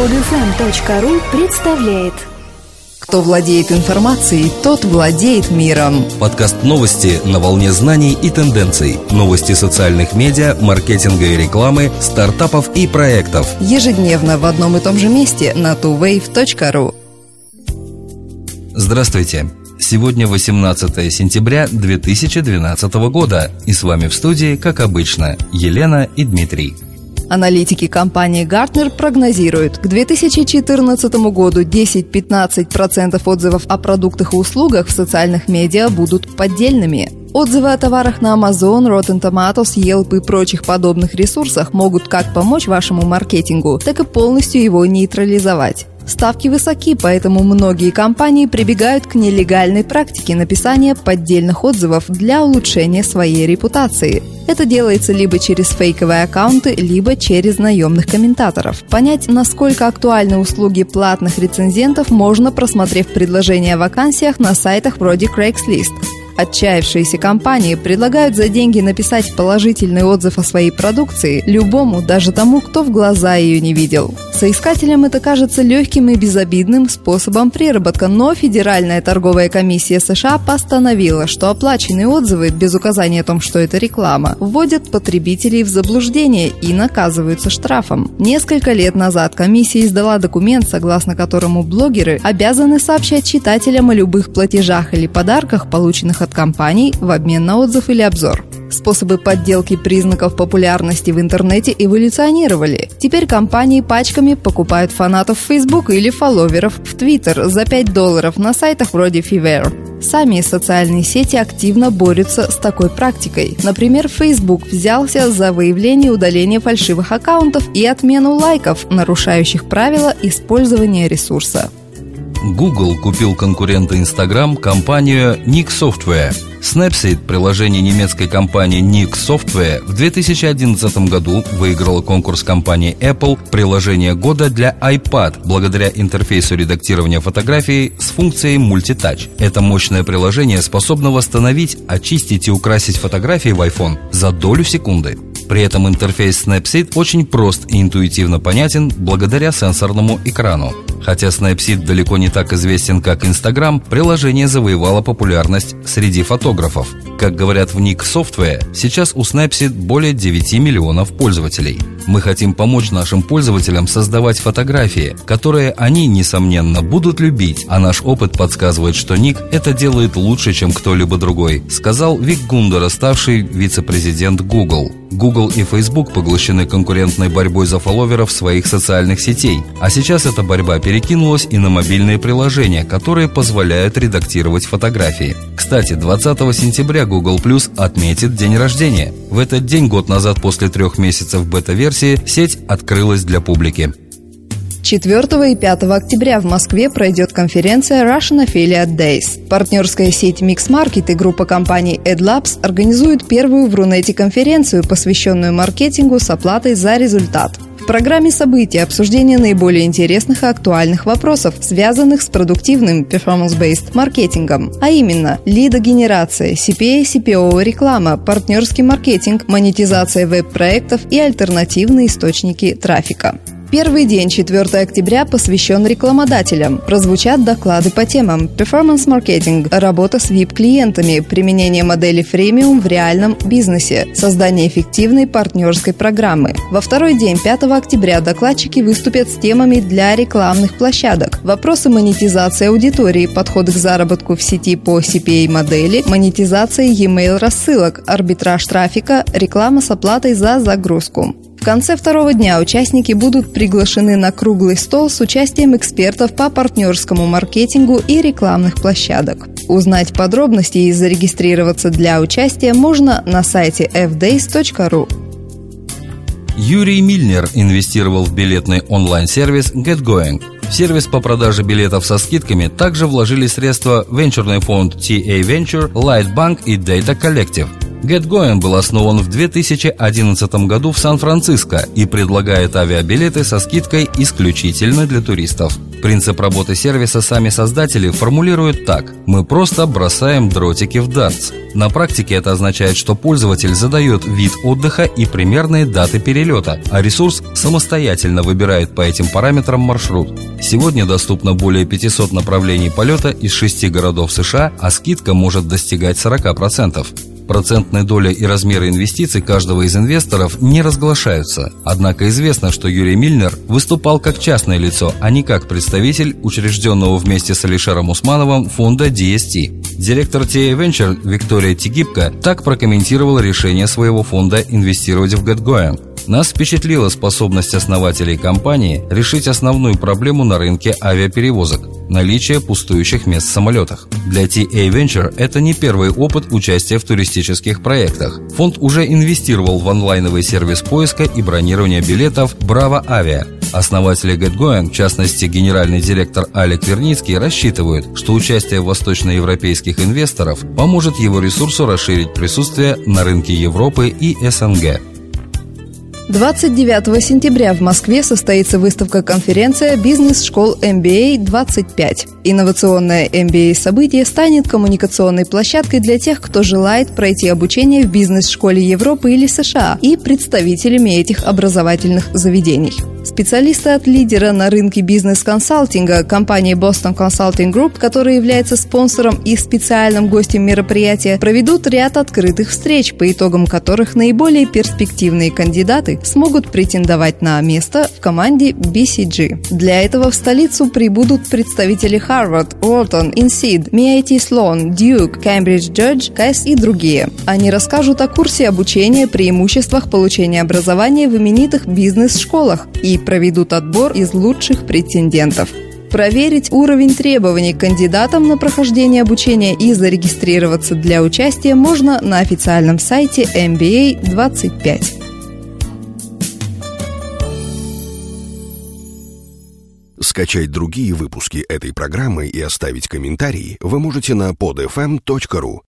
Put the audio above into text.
Podfm.ru представляет. Кто владеет информацией, тот владеет миром. Подкаст «Новости» на волне знаний и тенденций. Новости социальных медиа, маркетинга и рекламы, стартапов и проектов. Ежедневно в одном и том же месте на tuwave.ru. Здравствуйте. Сегодня 18 сентября 2012 года. И с вами в студии, как обычно, Елена и Дмитрий. Аналитики компании Gartner прогнозируют, к 2014 году 10-15% отзывов о продуктах и услугах в социальных медиа будут поддельными. Отзывы о товарах на Amazon, Rotten Tomatoes, Yelp и прочих подобных ресурсах могут как помочь вашему маркетингу, так и полностью его нейтрализовать. Ставки высоки, поэтому многие компании прибегают к нелегальной практике написания поддельных отзывов для улучшения своей репутации. Это делается либо через фейковые аккаунты, либо через наемных комментаторов. Понять, насколько актуальны услуги платных рецензентов, можно, просмотрев предложения о вакансиях на сайтах вроде Craigslist. Отчаявшиеся компании предлагают за деньги написать положительный отзыв о своей продукции любому, даже тому, кто в глаза ее не видел. Соискателям это кажется легким и безобидным способом приработка, но Федеральная торговая комиссия США постановила, что оплаченные отзывы, без указания о том, что это реклама, вводят потребителей в заблуждение и наказываются штрафом. Несколько лет назад комиссия издала документ, согласно которому блогеры обязаны сообщать читателям о любых платежах или подарках, полученных от компаний в обмен на отзыв или обзор. Способы подделки признаков популярности в интернете эволюционировали. Теперь компании пачками покупают фанатов в Facebook или фолловеров в Twitter за $5 на сайтах вроде Fiverr. Сами социальные сети активно борются с такой практикой. Например, Facebook взялся за выявление и удаление фальшивых аккаунтов и отмену лайков, нарушающих правила использования ресурса. Google купил конкурента Instagram компанию Nik Software. Snapseed, приложение немецкой компании Nik Software, в 2011 году выиграло конкурс компании Apple «Приложение года для iPad» благодаря интерфейсу редактирования фотографий с функцией Multi-Touch. Это мощное приложение способно восстановить, очистить и украсить фотографии в iPhone за долю секунды. При этом интерфейс Snapseed очень прост и интуитивно понятен благодаря сенсорному экрану. Хотя Snapseed далеко не так известен, как Instagram, приложение завоевало популярность среди фотографов. Как говорят в Nik Software, сейчас у Snapseed более 9 миллионов пользователей. Мы хотим помочь нашим пользователям создавать фотографии, которые они, несомненно, будут любить, а наш опыт подсказывает, что Ник это делает лучше, чем кто-либо другой, сказал Вик Гундера, ставший вице-президент Google. Google и Facebook поглощены конкурентной борьбой за фолловеров своих социальных сетей, а сейчас эта борьба перекинулась и на мобильные приложения, которые позволяют редактировать фотографии. Кстати, 20 сентября Google Plus отметит день рождения. В этот день год назад, после 3 месяцев бета-версии, сеть открылась для публики. 4 и 5 октября в Москве пройдет конференция Russian Affiliate Days. Партнерская сеть MixMarket и группа компаний AdLabs организуют первую в Рунете конференцию, посвященную маркетингу с оплатой за результат. В программе событий обсуждение наиболее интересных и актуальных вопросов, связанных с продуктивным performance-based маркетингом, а именно лидогенерация, CPA, CPO, реклама, партнерский маркетинг, монетизация веб-проектов и альтернативные источники трафика. Первый день, 4 октября, посвящен рекламодателям. Прозвучат доклады по темам перформанс-маркетинг, работа с VIP-клиентами, применение модели Freemium в реальном бизнесе, создание эффективной партнерской программы. Во второй день, 5 октября, докладчики выступят с темами для рекламных площадок, вопросы монетизации аудитории, подход к заработку в сети по CPA-модели, монетизация e-mail-рассылок, арбитраж трафика, реклама с оплатой за загрузку. В конце второго дня участники будут приглашены на круглый стол с участием экспертов по партнерскому маркетингу и рекламных площадок. Узнать подробности и зарегистрироваться для участия можно на сайте fdays.ru. Юрий Мильнер инвестировал в билетный онлайн-сервис GetGoing. В сервис по продаже билетов со скидками также вложили средства венчурный фонд TA Venture, LightBank и Data Collective. GetGoing был основан в 2011 году в Сан-Франциско и предлагает авиабилеты со скидкой исключительно для туристов. Принцип работы сервиса сами создатели формулируют так: мы просто бросаем дротики в дартс. На практике это означает, что пользователь задает вид отдыха и примерные даты перелета, а ресурс самостоятельно выбирает по этим параметрам маршрут. Сегодня доступно более 500 направлений полета из 6 городов США, а скидка может достигать 40%. Процентная доля и размеры инвестиций каждого из инвесторов не разглашаются. Однако известно, что Юрий Мильнер выступал как частное лицо, а не как представитель учрежденного вместе с Алишером Усмановым фонда DST. Директор TA Venture Виктория Тегибко так прокомментировала решение своего фонда инвестировать в GetGoing. Нас впечатлила способность основателей компании решить основную проблему на рынке авиаперевозок – наличие пустующих мест в самолетах. Для TA Venture это не первый опыт участия в туристических проектах. Фонд уже инвестировал в онлайновый сервис поиска и бронирования билетов «Браво Авиа». Основатели GetGoing, в частности генеральный директор Алик Верницкий, рассчитывают, что участие восточноевропейских инвесторов поможет его ресурсу расширить присутствие на рынке Европы и СНГ. 29 сентября в Москве состоится выставка-конференция «Бизнес-школ MBA-25». Инновационное MBA-событие станет коммуникационной площадкой для тех, кто желает пройти обучение в бизнес-школе Европы или США и представителями этих образовательных заведений. Специалисты от лидера на рынке бизнес-консалтинга компании Boston Consulting Group, которая является спонсором и специальным гостем мероприятия, проведут ряд открытых встреч, по итогам которых наиболее перспективные кандидаты смогут претендовать на место в команде BCG. Для этого в столицу прибудут представители Harvard, Wharton, INSEAD, MIT Sloan, Duke, Cambridge Judge, CAIS и другие. Они расскажут о курсе обучения, преимуществах получения образования в именитых бизнес-школах и проведут отбор из лучших претендентов. Проверить уровень требований к кандидатам на прохождение обучения и зарегистрироваться для участия можно на официальном сайте MBA-25. Скачать другие выпуски этой программы и оставить комментарии вы можете на podfm.ru.